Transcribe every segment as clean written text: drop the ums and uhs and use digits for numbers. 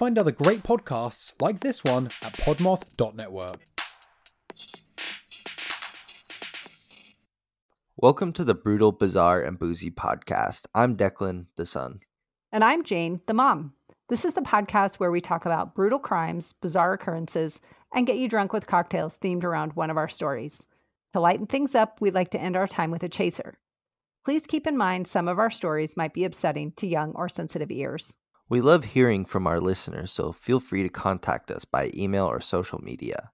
Find other great podcasts like this one at podmoth.network. Welcome to the Brutal, Bizarre, and Boozy podcast. I'm Declan, the son. And I'm Jane, the mom. This is the podcast where we talk about brutal crimes, bizarre occurrences, and get you drunk with cocktails themed around one of our stories. To lighten things up, we'd like to end our time with a chaser. Please keep in mind some of our stories might be upsetting to young or sensitive ears. We love hearing from our listeners, so feel free to contact us by email or social media.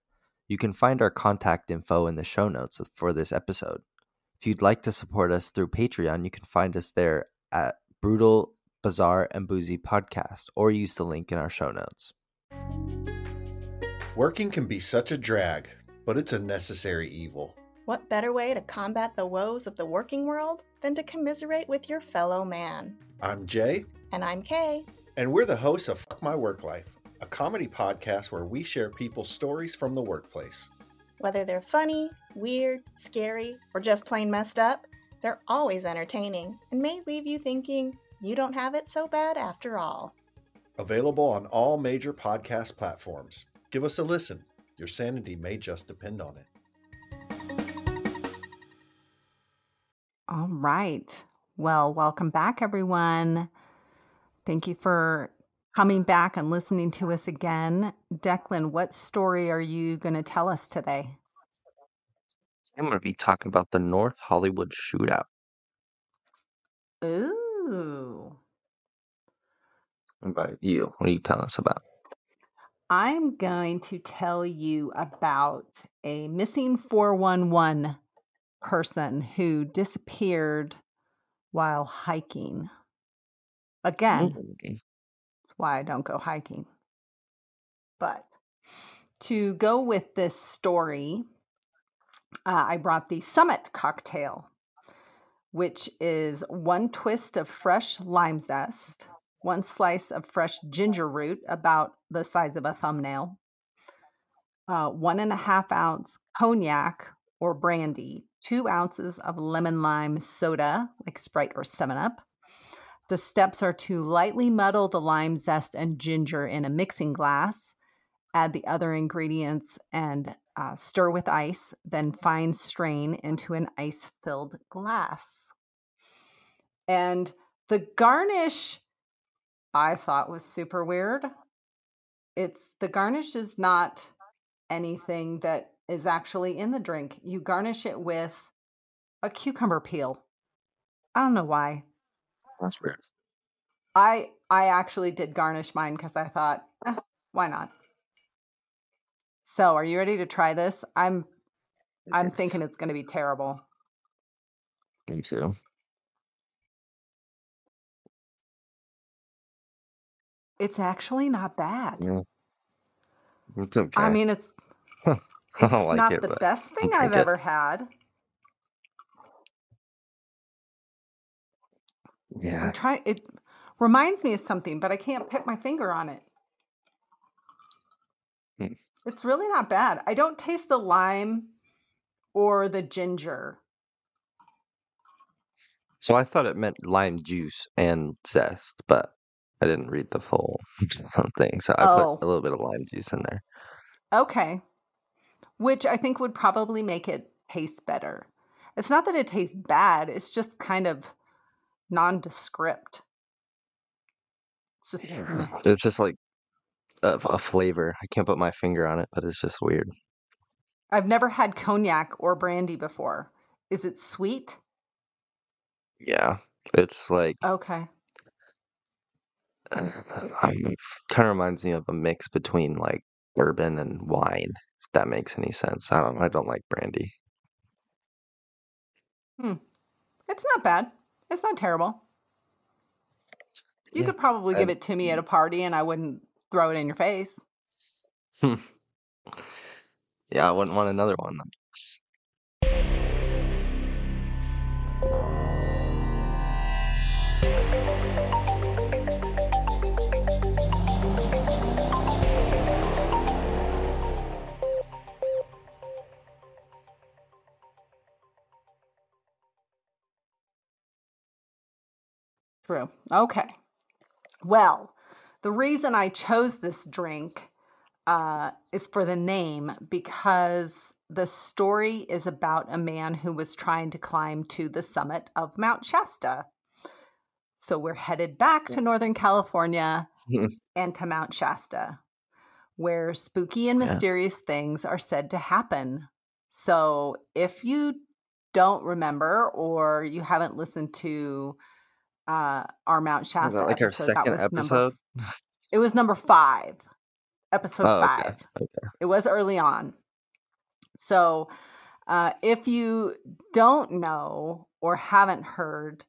You can find our contact info in the show notes for this episode. If you'd like to support us through Patreon, you can find us there at Brutal, Bizarre, and Boozy Podcast, or use the link in our show notes. Working can be such a drag, but it's a necessary evil. What better way to combat the woes of the working world than to commiserate with your fellow man? I'm Jay. And I'm Kay. And we're the hosts of Fuck My Work Life, a comedy podcast where we share people's stories from the workplace. Whether they're funny, weird, scary, or just plain messed up, they're always entertaining and may leave you thinking you don't have it so bad after all. Available on all major podcast platforms. Give us a listen. Your sanity may just depend on it. All right. Well, welcome back, everyone. Thank you for coming back and listening to us again. Declan, what story are you going to tell us today? I'm going to be talking about the North Hollywood Shootout. Ooh. What about you? What are you telling us about? I'm going to tell you about a missing 411 person who disappeared while hiking. Again, that's why I don't go hiking. But to go with this story, I brought the Summit cocktail, which is one twist of fresh lime zest, one slice of fresh ginger root about the size of a thumbnail, 1.5 ounce cognac or brandy, 2 ounces of lemon lime soda, like Sprite or 7-Up. The steps are to lightly muddle the lime zest and ginger in a mixing glass, add the other ingredients, and stir with ice, then fine strain into an ice-filled glass. And the garnish, I thought, was super weird. The garnish is not anything that is actually in the drink. You garnish it with a cucumber peel. I don't know why. That's weird. I actually did garnish mine because I thought, why not? So, are you ready to try this? I'm thinking it's going to be terrible. Me too. It's actually not bad. Yeah. It's okay. I mean, it's like not the best thing I've ever had. Yeah. It reminds me of something, but I can't put my finger on it. It's really not bad. I don't taste the lime or the ginger. So I thought it meant lime juice and zest, but I didn't read the full thing. So I put a little bit of lime juice in there. Okay. Which I think would probably make it taste better. It's not that it tastes bad. It's just kind of nondescript. It's just it's just like a flavor. I can't put my finger on it, but it's just weird. I've never had cognac or brandy before. Is it sweet? Yeah, it's like okay. It kind of reminds me of a mix between like bourbon and wine. If that makes any sense. I don't like brandy. It's not bad. It's not terrible. You could probably give it to me at a party and I wouldn't throw it in your face. Yeah, I wouldn't want another one. True. Okay. Well, The reason I chose this drink is for the name, because the story is about a man who was trying to climb to the summit of Mount Shasta. So we're headed back to Northern California and to Mount Shasta, where spooky and mysterious things are said to happen. So if you don't remember, or you haven't listened to our Mount Shasta episode, our second episode? It was number 5, episode 5. Okay. It was early on. So if you don't know or haven't heard,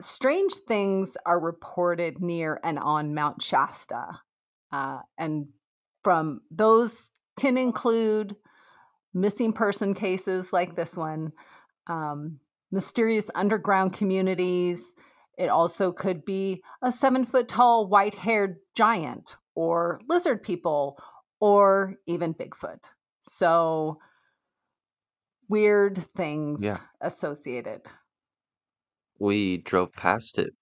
strange things are reported near and on Mount Shasta. And from those can include missing person cases like this one, mysterious underground communities. It also could be a 7-foot-tall white-haired giant, or lizard people, or even Bigfoot. So weird things associated. We drove past it.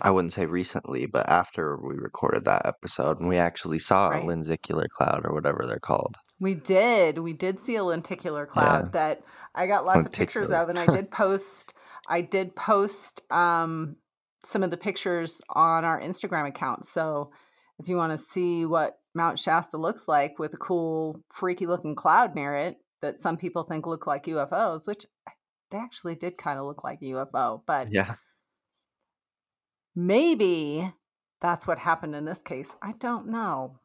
I wouldn't say recently, but after we recorded that episode, and we actually saw a lenticular cloud, or whatever they're called. We did see a lenticular cloud that I got lots of pictures of, and I did post. I did post some of the pictures on our Instagram account. So if you want to see what Mount Shasta looks like with a cool, freaky-looking cloud near it that some people think look like UFOs, which they actually did kind of look like a UFO, but maybe that's what happened in this case. I don't know.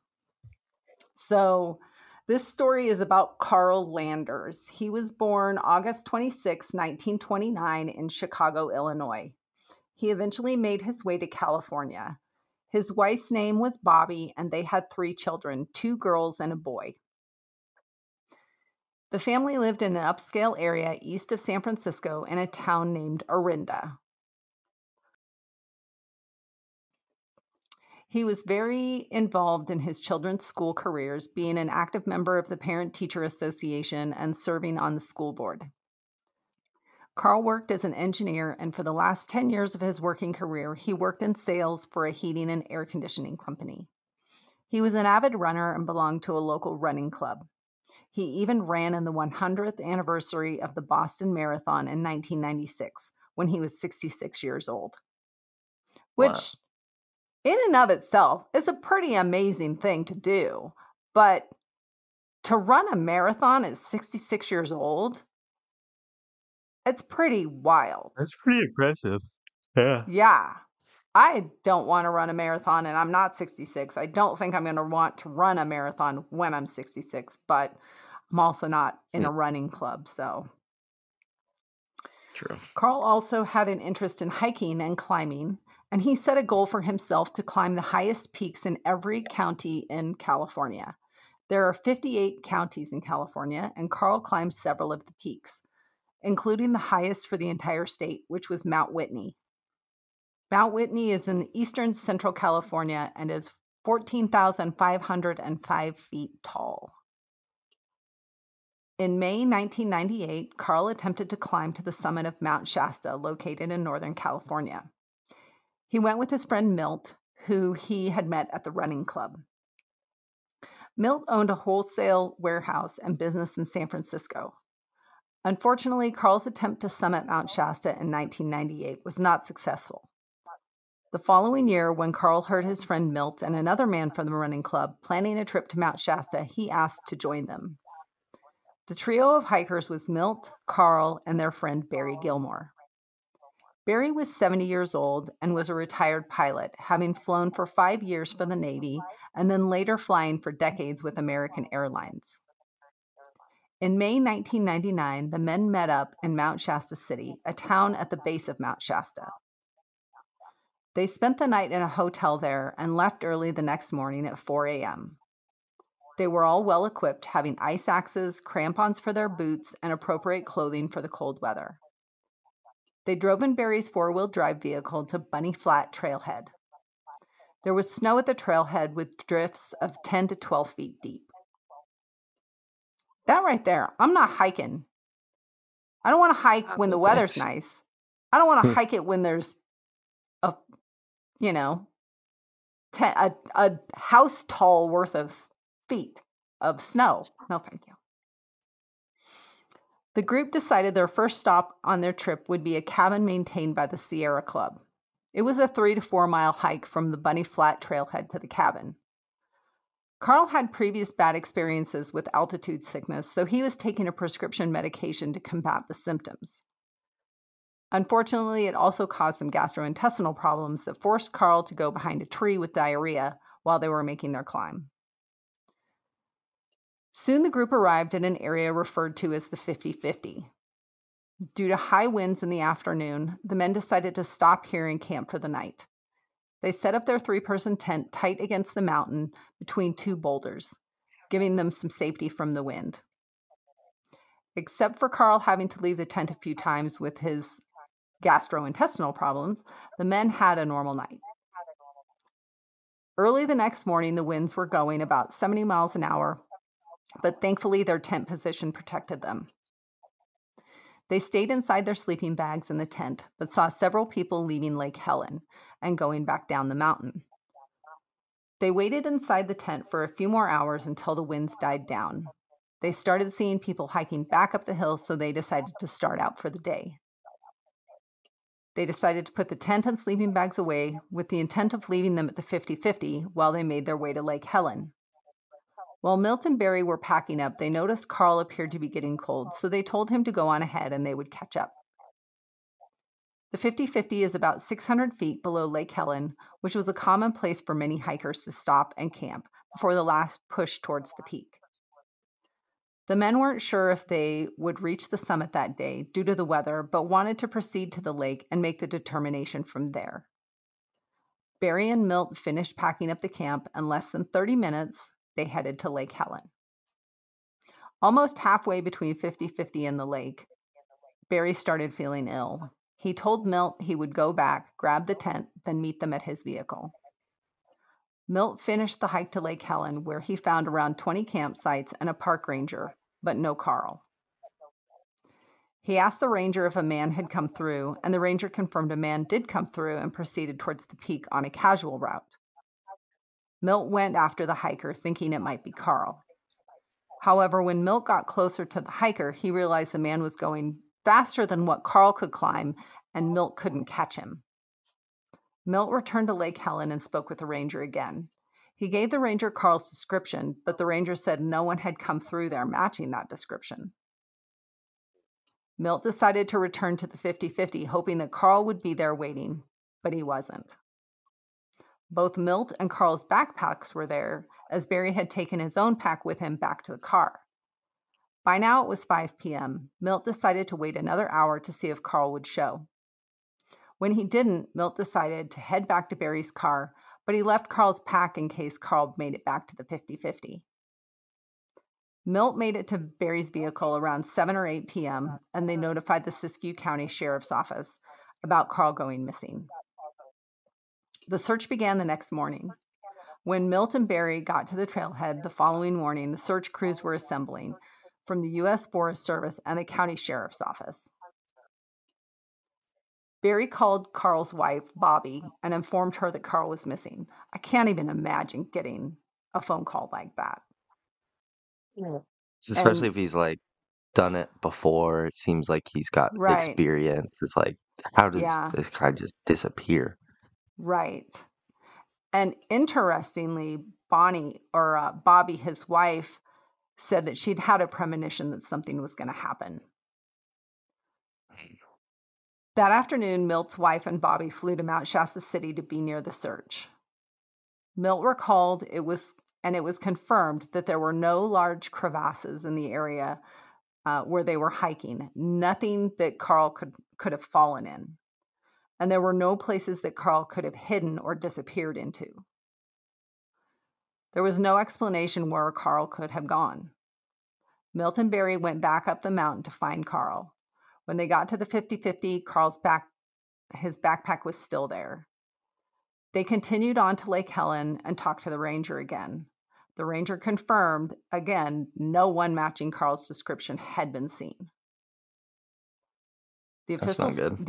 So this story is about Carl Landers. He was born August 26, 1929 in Chicago, Illinois. He eventually made his way to California. His wife's name was Bobby, and they had 3 children, 2 girls and a boy. The family lived in an upscale area east of San Francisco in a town named Orinda. He was very involved in his children's school careers, being an active member of the Parent-Teacher Association and serving on the school board. Carl worked as an engineer, and for the last 10 years of his working career, he worked in sales for a heating and air conditioning company. He was an avid runner and belonged to a local running club. He even ran in the 100th anniversary of the Boston Marathon in 1996 when he was 66 years old, which... Wow. In and of itself, it's a pretty amazing thing to do, but to run a marathon at 66 years old, it's pretty wild. That's pretty impressive. Yeah. I don't want to run a marathon, and I'm not 66. I don't think I'm going to want to run a marathon when I'm 66, but I'm also not in a running club, so. True. Carl also had an interest in hiking and climbing, and he set a goal for himself to climb the highest peaks in every county in California. There are 58 counties in California, and Carl climbed several of the peaks, including the highest for the entire state, which was Mount Whitney. Mount Whitney is in eastern central California and is 14,505 feet tall. In May 1998, Carl attempted to climb to the summit of Mount Shasta, located in Northern California. He went with his friend Milt, who he had met at the running club. Milt owned a wholesale warehouse and business in San Francisco. Unfortunately, Carl's attempt to summit Mount Shasta in 1998 was not successful. The following year, when Carl heard his friend Milt and another man from the running club planning a trip to Mount Shasta, he asked to join them. The trio of hikers was Milt, Carl, and their friend Barry Gilmore. Barry was 70 years old and was a retired pilot, having flown for 5 years for the Navy and then later flying for decades with American Airlines. In May 1999, the men met up in Mount Shasta City, a town at the base of Mount Shasta. They spent the night in a hotel there and left early the next morning at 4 a.m. They were all well equipped, having ice axes, crampons for their boots, and appropriate clothing for the cold weather. They drove in Barry's 4-wheel drive vehicle to Bunny Flat Trailhead. There was snow at the trailhead with drifts of 10 to 12 feet deep. That right there, I'm not hiking. I don't want to hike when the weather's nice. I don't want to hike it when there's a, you know, a house tall worth of feet of snow. No, thank you. The group decided their first stop on their trip would be a cabin maintained by the Sierra Club. It was a 3 to 4 mile hike from the Bunny Flat Trailhead to the cabin. Carl had previous bad experiences with altitude sickness, so he was taking a prescription medication to combat the symptoms. Unfortunately, it also caused some gastrointestinal problems that forced Carl to go behind a tree with diarrhea while they were making their climb. Soon the group arrived at an area referred to as the 50-50. Due to high winds in the afternoon, the men decided to stop here and camp for the night. They set up their three-person tent tight against the mountain between two boulders, giving them some safety from the wind. Except for Carl having to leave the tent a few times with his gastrointestinal problems, the men had a normal night. Early the next morning, the winds were going about 70 miles an hour, but thankfully their tent position protected them. They stayed inside their sleeping bags in the tent, but saw several people leaving Lake Helen and going back down the mountain. They waited inside the tent for a few more hours until the winds died down. They started seeing people hiking back up the hill, so they decided to start out for the day. They decided to put the tent and sleeping bags away with the intent of leaving them at the 50-50 while they made their way to Lake Helen. While Milt and Barry were packing up, they noticed Carl appeared to be getting cold, so they told him to go on ahead and they would catch up. The 50-50 is about 600 feet below Lake Helen, which was a common place for many hikers to stop and camp before the last push towards the peak. The men weren't sure if they would reach the summit that day due to the weather, but wanted to proceed to the lake and make the determination from there. Barry and Milt finished packing up the camp, and less than 30 minutes, they headed to Lake Helen. Almost halfway between 50-50 and the lake, Barry started feeling ill. He told Milt he would go back, grab the tent, then meet them at his vehicle. Milt finished the hike to Lake Helen, where he found around 20 campsites and a park ranger, but no Carl. He asked the ranger if a man had come through, and the ranger confirmed a man did come through and proceeded towards the peak on a casual route. Milt went after the hiker, thinking it might be Carl. However, when Milt got closer to the hiker, he realized the man was going faster than what Carl could climb, and Milt couldn't catch him. Milt returned to Lake Helen and spoke with the ranger again. He gave the ranger Carl's description, but the ranger said no one had come through there matching that description. Milt decided to return to the 50-50, hoping that Carl would be there waiting, but he wasn't. Both Milt and Carl's backpacks were there, as Barry had taken his own pack with him back to the car. By now it was 5 p.m. Milt decided to wait another hour to see if Carl would show. When he didn't, Milt decided to head back to Barry's car, but he left Carl's pack in case Carl made it back to the 50-50. Milt made it to Barry's vehicle around 7 or 8 p.m., and they notified the Siskiyou County Sheriff's Office about Carl going missing. The search began the next morning. When Milt and Barry got to the trailhead the following morning, the search crews were assembling from the U.S. Forest Service and the County Sheriff's Office. Barry called Carl's wife, Bobby, and informed her that Carl was missing. I can't even imagine getting a phone call like that. Especially if he's, done it before. It seems like he's got experience. It's how does this guy just disappear? Right. And interestingly, Bobby, his wife, said that she'd had a premonition that something was going to happen. That afternoon, Milt's wife and Bobby flew to Mount Shasta City to be near the search. Milt recalled it was confirmed that there were no large crevasses in the area where they were hiking, nothing that Carl could have fallen in. And there were no places that Carl could have hidden or disappeared into. There was no explanation where Carl could have gone. Milt and Barry went back up the mountain to find Carl. When they got to the 50-50, his backpack was still there. They continued on to Lake Helen and talked to the ranger again. The ranger confirmed, again, no one matching Carl's description had been seen. That's not good.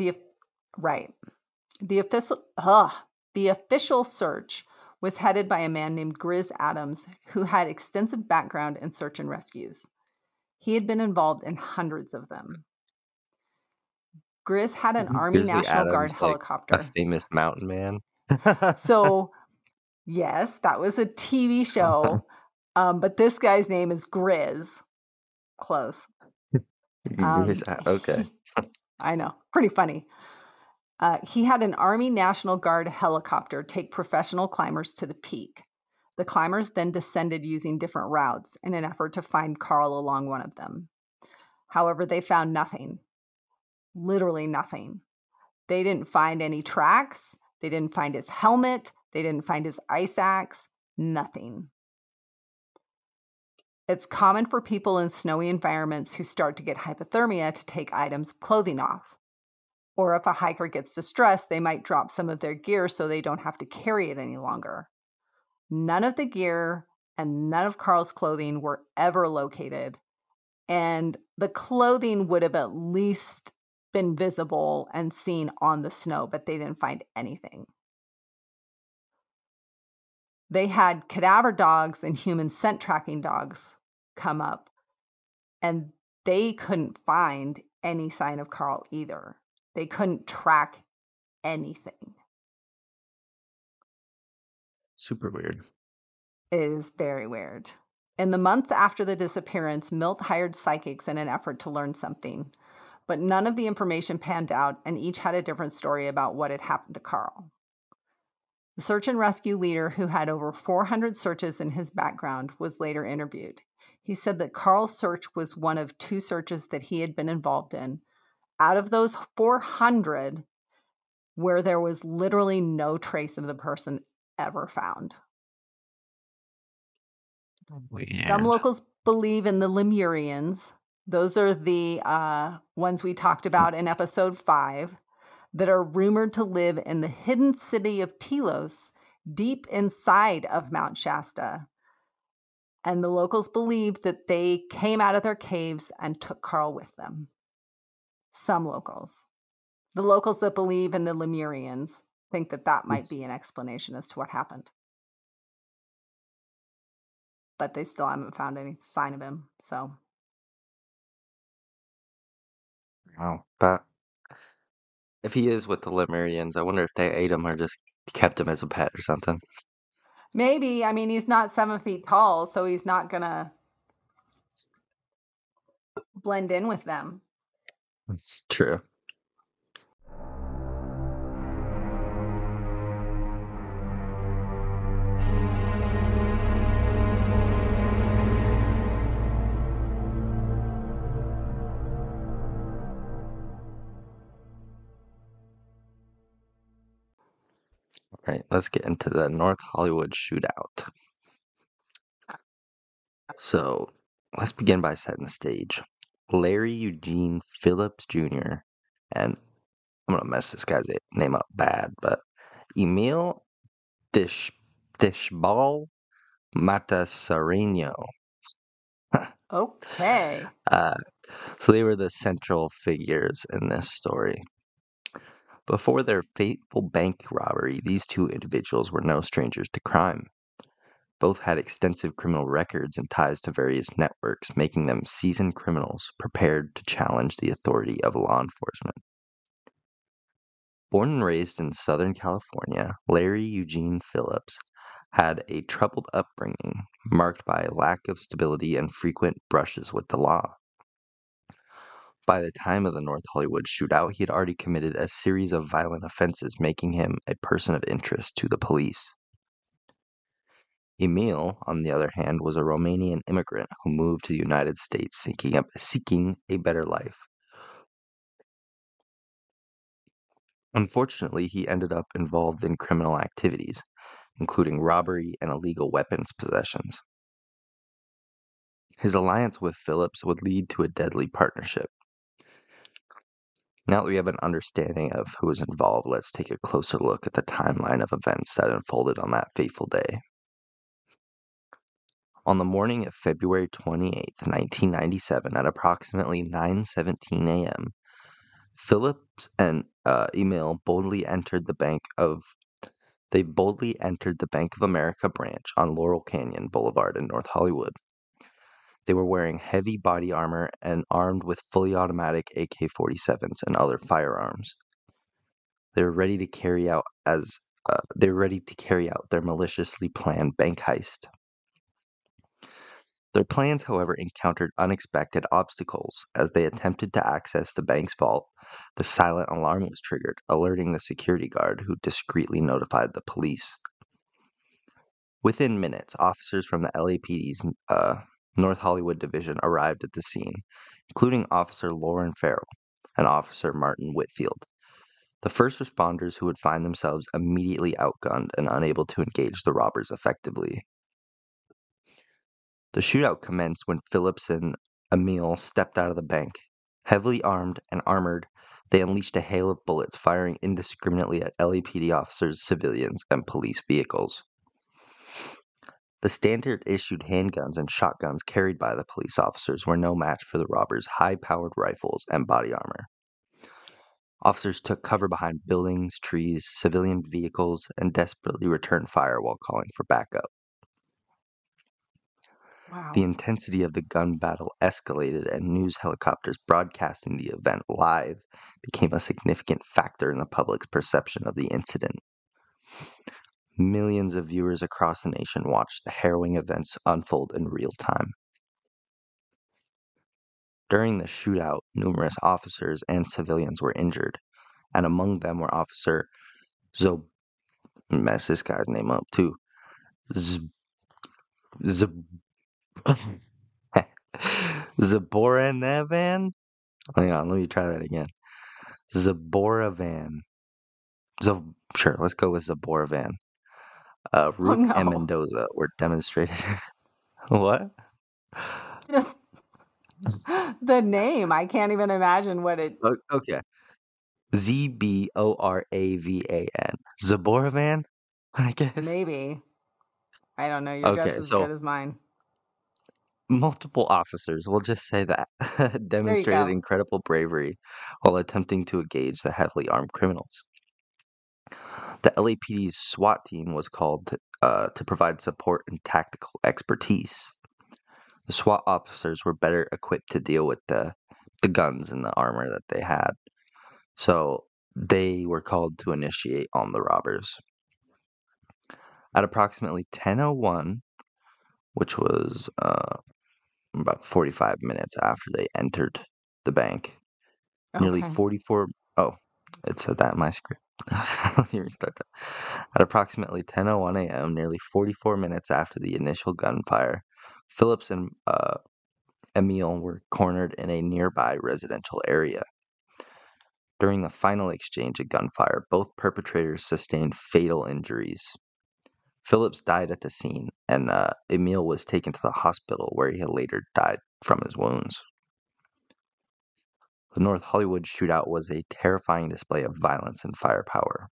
The official search was headed by a man named Grizz Adams, who had extensive background in search and rescues. He had been involved in hundreds of them. Grizz had an Army National Guard helicopter. A famous mountain man. So, yes, that was a TV show. But this guy's name is Grizz. Close. Okay. I know. Pretty funny. He had an Army National Guard helicopter take professional climbers to the peak. The climbers then descended using different routes in an effort to find Carl along one of them. However, they found nothing. Literally nothing. They didn't find any tracks. They didn't find his helmet. They didn't find his ice axe. Nothing. It's common for people in snowy environments who start to get hypothermia to take items of clothing off. Or if a hiker gets distressed, they might drop some of their gear so they don't have to carry it any longer. None of the gear and none of Carl's clothing were ever located. And the clothing would have at least been visible and seen on the snow, but they didn't find anything. They had cadaver dogs and human scent tracking dogs come up, and they couldn't find any sign of Carl either. They couldn't track anything. Super weird. It is very weird. In the months after the disappearance, Milt hired psychics in an effort to learn something, but none of the information panned out, and each had a different story about what had happened to Carl. The search and rescue leader, who had over 400 searches in his background, was later interviewed. He said that Carl's search was one of two searches that he had been involved in, out of those 400, where there was literally no trace of the person ever found. Weird. Some locals believe in the Lemurians. Those are the ones we talked about in episode 5 that are rumored to live in the hidden city of Telos, deep inside of Mount Shasta. And the locals believe that they came out of their caves and took Carl with them. Some locals. The locals that believe in the Lemurians think that that might be an explanation as to what happened. But they still haven't found any sign of him, so. Wow. But if he is with the Lemurians, I wonder if they ate him or just kept him as a pet or something. Maybe. I mean, he's not 7 feet tall, so he's not going to blend in with them. That's true. All right, let's get into the North Hollywood Shootout. So let's begin by setting the stage. Larry Eugene Phillips Jr. and I'm going to mess this guy's name up bad, but Emil Dishbal Desh-Matasarino. Okay. So they were the central figures in this story. Before their fateful bank robbery, these two individuals were no strangers to crime. Both had extensive criminal records and ties to various networks, making them seasoned criminals prepared to challenge the authority of law enforcement. Born and raised in Southern California, Larry Eugene Phillips had a troubled upbringing marked by a lack of stability and frequent brushes with the law. By the time of the North Hollywood Shootout, he had already committed a series of violent offenses, making him a person of interest to the police. Emil, on the other hand, was a Romanian immigrant who moved to the United States seeking a better life. Unfortunately, he ended up involved in criminal activities, including robbery and illegal weapons possessions. His alliance with Phillips would lead to a deadly partnership. Now that we have an understanding of who was involved, let's take a closer look at the timeline of events that unfolded on that fateful day. On the morning of February 28, 1997, at approximately 9:17 a.m., Phillips and Emil boldly entered the Bank of they boldly entered the Bank of America branch on Laurel Canyon Boulevard in North Hollywood. They were wearing heavy body armor and armed with fully automatic AK-47s and other firearms. They were ready to carry out their maliciously planned bank heist. Their plans, however, encountered unexpected obstacles. As they attempted to access the bank's vault, the silent alarm was triggered, alerting the security guard, who discreetly notified the police. Within minutes, officers from the LAPD's North Hollywood division arrived at the scene, including Officer Lauren Farrell and Officer Martin Whitfield, the first responders who would find themselves immediately outgunned and unable to engage the robbers effectively. The shootout commenced when Phillips and Emil stepped out of the bank. Heavily armed and armored, they unleashed a hail of bullets, firing indiscriminately at LAPD officers, civilians, and police vehicles. The standard-issued handguns and shotguns carried by the police officers were no match for the robbers' high-powered rifles and body armor. Officers took cover behind buildings, trees, civilian vehicles, and desperately returned fire while calling for backup. Wow. The intensity of the gun battle escalated, and news helicopters broadcasting the event live became a significant factor in the public's perception of the incident. Millions of viewers across the nation watched the harrowing events unfold in real time. During the shootout, numerous officers and civilians were injured, and among them were Officer Zaboravan? Hang on, let me try that again. Zaboravan. Sure, let's go with Zaboravan. And Mendoza were demonstrated. What? Just the name. I can't even imagine what it... Okay. Z-B-O-R-A-V-A-N. Zaboravan, I guess? Maybe. I don't know. Your guess is as good as mine. Multiple officers, we'll just say that, demonstrated incredible bravery while attempting to engage the heavily armed criminals. The LAPD's SWAT team was called to provide support and tactical expertise. The SWAT officers were better equipped to deal with the guns and the armor that they had, so they were called to initiate on the robbers. At approximately 10:01, which was about 45 minutes after they entered the bank. Okay. Nearly 44... Oh, it said that in my script. Let me restart that. At approximately 10:01 a.m., nearly 44 minutes after the initial gunfire, Phillips and Emil were cornered in a nearby residential area. During the final exchange of gunfire, both perpetrators sustained fatal injuries. Phillips died at the scene, and Emil was taken to the hospital, where he later died from his wounds. The North Hollywood shootout was a terrifying display of violence and firepower.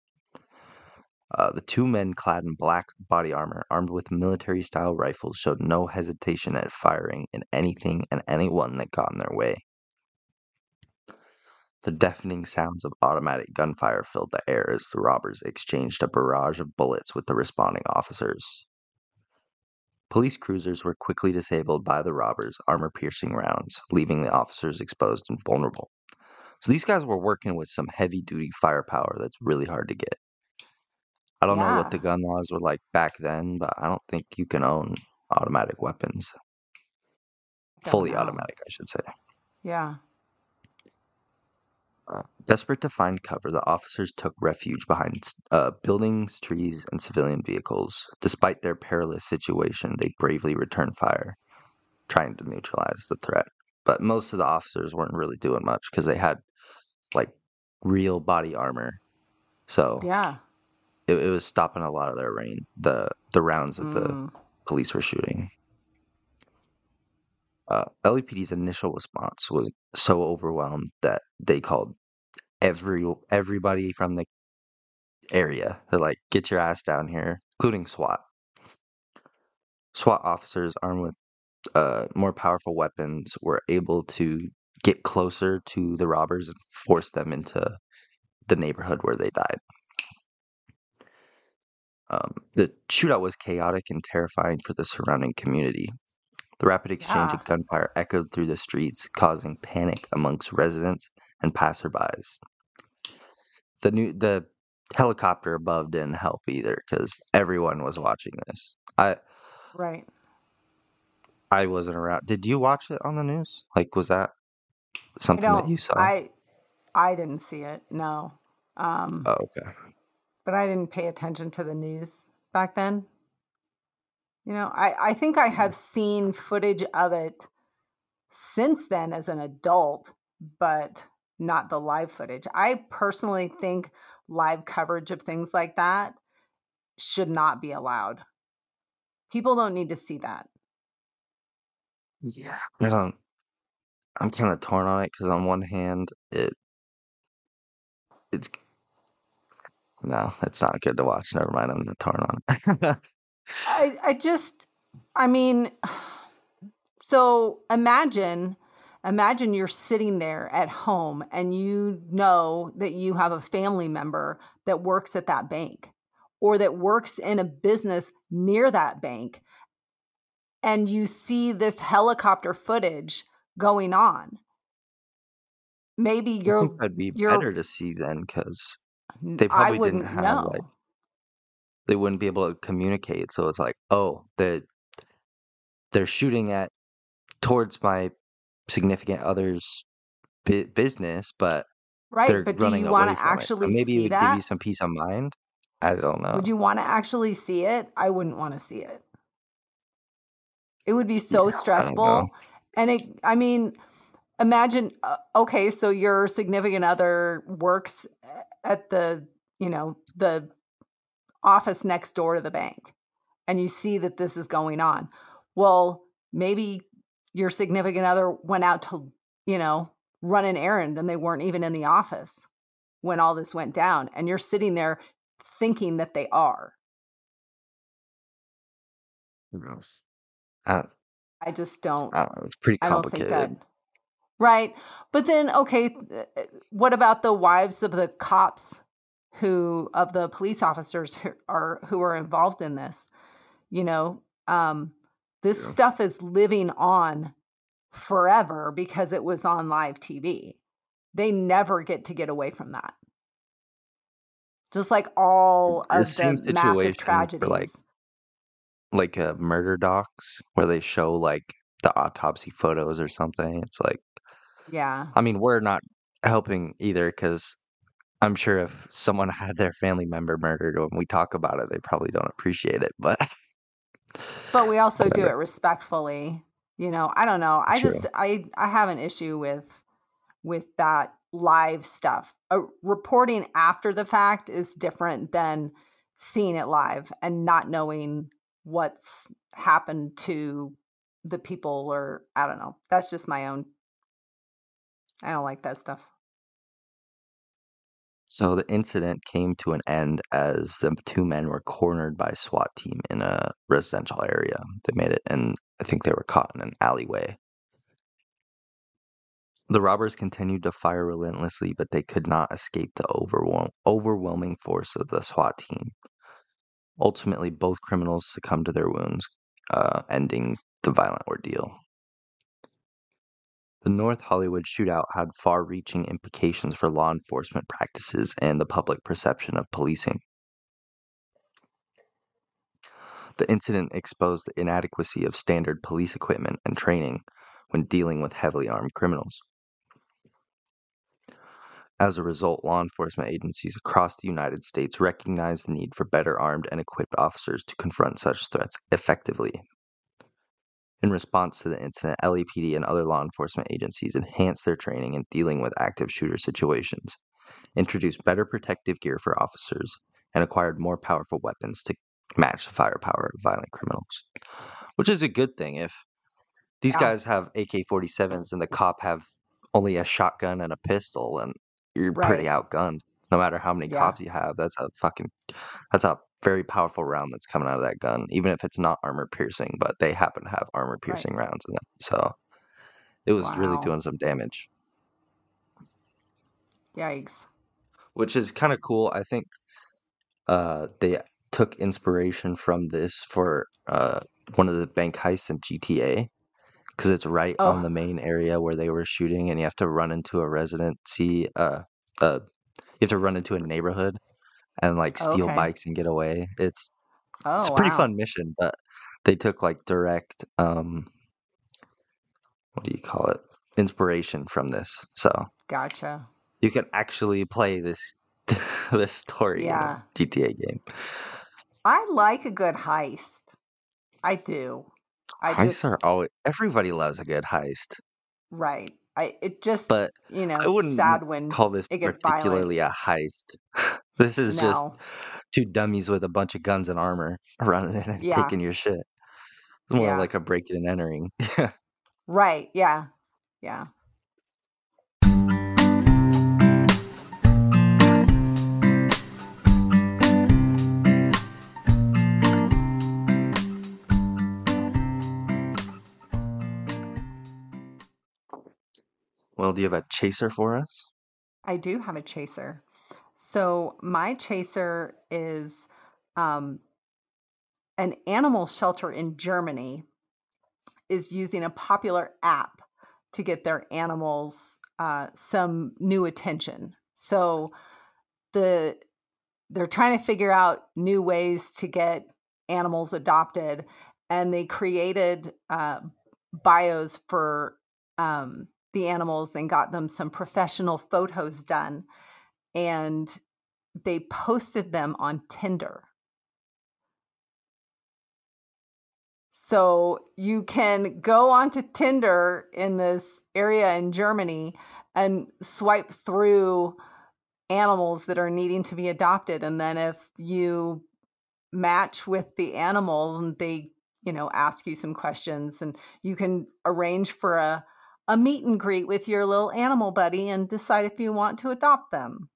The two men clad in black body armor, armed with military-style rifles, showed no hesitation at firing at anything and anyone that got in their way. The deafening sounds of automatic gunfire filled the air as the robbers exchanged a barrage of bullets with the responding officers. Police cruisers were quickly disabled by the robbers' armor-piercing rounds, leaving the officers exposed and vulnerable. So these guys were working with some heavy-duty firepower that's really hard to get. I don't know what the gun laws were like back then, but I don't think you can own automatic weapons. Fully automatic, I should say. Yeah. Desperate to find cover, the officers took refuge behind buildings, trees, and civilian vehicles. Despite their perilous situation, they bravely returned fire, trying to neutralize the threat. But most of the officers weren't really doing much because they had, real body armor. So it was stopping a lot of their the rounds that the police were shooting. LAPD's initial response was so overwhelmed that they called everybody from the area. They're like, get your ass down here, including SWAT. SWAT officers armed with more powerful weapons were able to get closer to the robbers and force them into the neighborhood where they died. The shootout was chaotic and terrifying for the surrounding community. The rapid exchange of gunfire echoed through the streets, causing panic amongst residents and passerbys. The helicopter above didn't help either, because everyone was watching this. I wasn't around. Did you watch it on the news? Like, was that something that you saw? I didn't see it, no. Okay. But I didn't pay attention to the news back then. You know, I think I have seen footage of it since then as an adult, but not the live footage. I personally think live coverage of things like that should not be allowed. People don't need to see that. Yeah, I'm kind of torn on it, because on one hand, it's no, it's not good to watch. Never mind, I'm torn on it. So imagine you're sitting there at home and you know that you have a family member that works at that bank or that works in a business near that bank, and you see this helicopter footage going on. Maybe you're... I think that'd be better to see then, because they probably didn't have... know. They wouldn't be able to communicate. So it's like, oh, they're shooting at towards my significant other's business, but they're running away from it. But do you want to actually see that? Maybe it would give you some peace of mind. I don't know. Would you want to actually see it? I wouldn't want to see it. It would be so stressful. And imagine, okay, so your significant other works at the office next door to the bank, and you see that this is going on. Well, maybe your significant other went out to, run an errand, and they weren't even in the office when all this went down. And you're sitting there thinking that they are. Gross. I just don't. I don't know, it's pretty complicated. I don't think that, right. But then, okay, what about the wives of the cops who are involved in this? This stuff is living on forever because it was on live TV. They never get away from that. Just like all of the massive tragedies. Like murder docs where they show like the autopsy photos or something. It's like, yeah. I mean, we're not helping either, because I'm sure if someone had their family member murdered, when we talk about it, they probably don't appreciate it. But we also do it respectfully. I don't know. I have an issue with that live stuff. Reporting after the fact is different than seeing it live and not knowing what's happened to the people, or I don't know. That's just my own. I don't like that stuff. So the incident came to an end as the two men were cornered by a SWAT team in a residential area. They made it, and I think they were caught in an alleyway. The robbers continued to fire relentlessly, but they could not escape the overwhelming force of the SWAT team. Ultimately, both criminals succumbed to their wounds, ending the violent ordeal. The North Hollywood shootout had far-reaching implications for law enforcement practices and the public perception of policing. The incident exposed the inadequacy of standard police equipment and training when dealing with heavily armed criminals. As a result, law enforcement agencies across the United States recognized the need for better armed and equipped officers to confront such threats effectively. In response to the incident, LAPD and other law enforcement agencies enhanced their training in dealing with active shooter situations, introduced better protective gear for officers, and acquired more powerful weapons to match the firepower of violent criminals. Which is a good thing. If these guys have AK-47s and the cop have only a shotgun and a pistol, and you're pretty outgunned, no matter how many cops you have. That's a very powerful round that's coming out of that gun, even if it's not armor-piercing, but they happen to have armor-piercing rounds in them. So it was really doing some damage. Yikes. Which is kind of cool. I think they took inspiration from this for one of the bank heists in GTA, because it's right on the main area where they were shooting, and you have to run into a residency. You have to run into a neighborhood and like steal bikes and get away. It's a pretty fun mission, but they took like direct inspiration from this. So gotcha. You can actually play this this story in a GTA game. I like a good heist. I do. Everybody loves a good heist, right? It's wouldn't sad when call this it gets particularly violent. A heist. This is just two dummies with a bunch of guns and armor running in and taking your shit. It's more like a breaking and entering. Right? Yeah. Yeah. Well, do you have a chaser for us? I do have a chaser. So my chaser is an animal shelter in Germany is using a popular app to get their animals some new attention. So they're trying to figure out new ways to get animals adopted, and they created bios for the animals and got them some professional photos done, and they posted them on Tinder. So you can go onto Tinder in this area in Germany and swipe through animals that are needing to be adopted. And then if you match with the animal, they, ask you some questions, and you can arrange for a meet and greet with your little animal buddy and decide if you want to adopt them.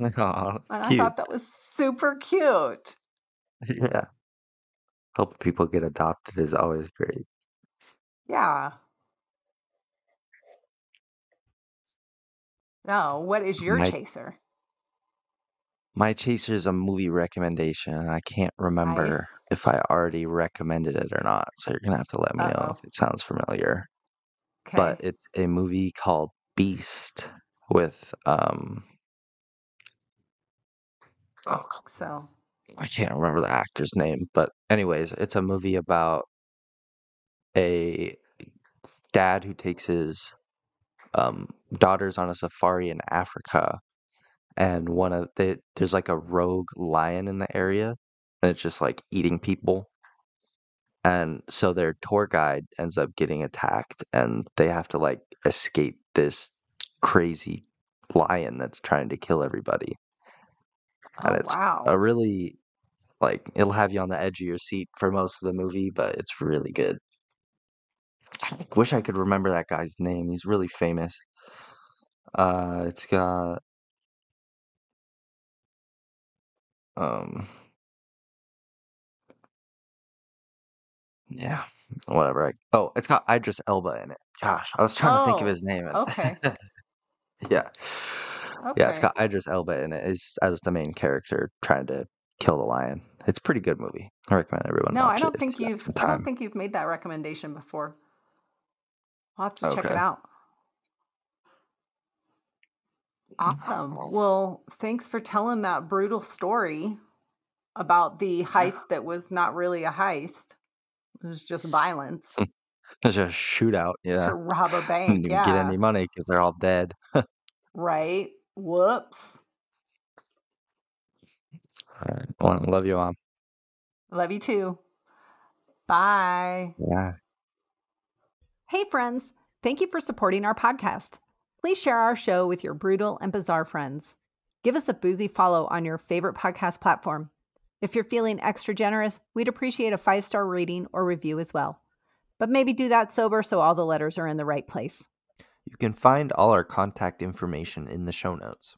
Oh, that's cute. I thought that was super cute. Yeah. Helping people get adopted is always great. Yeah. Now, what is your chaser? My chaser is a movie recommendation, and I can't remember if I already recommended it or not, so you're going to have to let me know if it sounds familiar. Okay. But it's a movie called Beast with I can't remember the actor's name, but anyways, it's a movie about a dad who takes his daughters on a safari in Africa, and there's like a rogue lion in the area, and it's just like eating people. And so their tour guide ends up getting attacked, and they have to like escape this crazy lion that's trying to kill everybody. And it's a really it'll have you on the edge of your seat for most of the movie, but it's really good. I wish I could remember that guy's name. He's really famous. It's got it's got Idris Elba in it. Gosh, I was trying to think of his name. Okay. Yeah. Okay. Yeah, it's got Idris Elba in it. It's as the main character trying to kill the lion. It's a pretty good movie. I recommend everyone watch it. I don't think you've made that recommendation before. I'll have to check it out. Awesome. Well, thanks for telling that brutal story about the heist that was not really a heist. It was just violence. It's a shootout, to rob a bank, You didn't get any money because they're all dead. Right. Whoops. All right. Well, love you, Mom. Love you, too. Bye. Yeah. Hey, friends. Thank you for supporting our podcast. Please share our show with your brutal and bizarre friends. Give us a boozy follow on your favorite podcast platform. If you're feeling extra generous, we'd appreciate a 5-star rating or review as well. But maybe do that sober so all the letters are in the right place. You can find all our contact information in the show notes.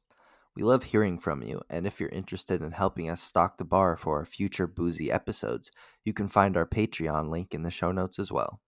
We love hearing from you, and if you're interested in helping us stock the bar for our future boozy episodes, you can find our Patreon link in the show notes as well.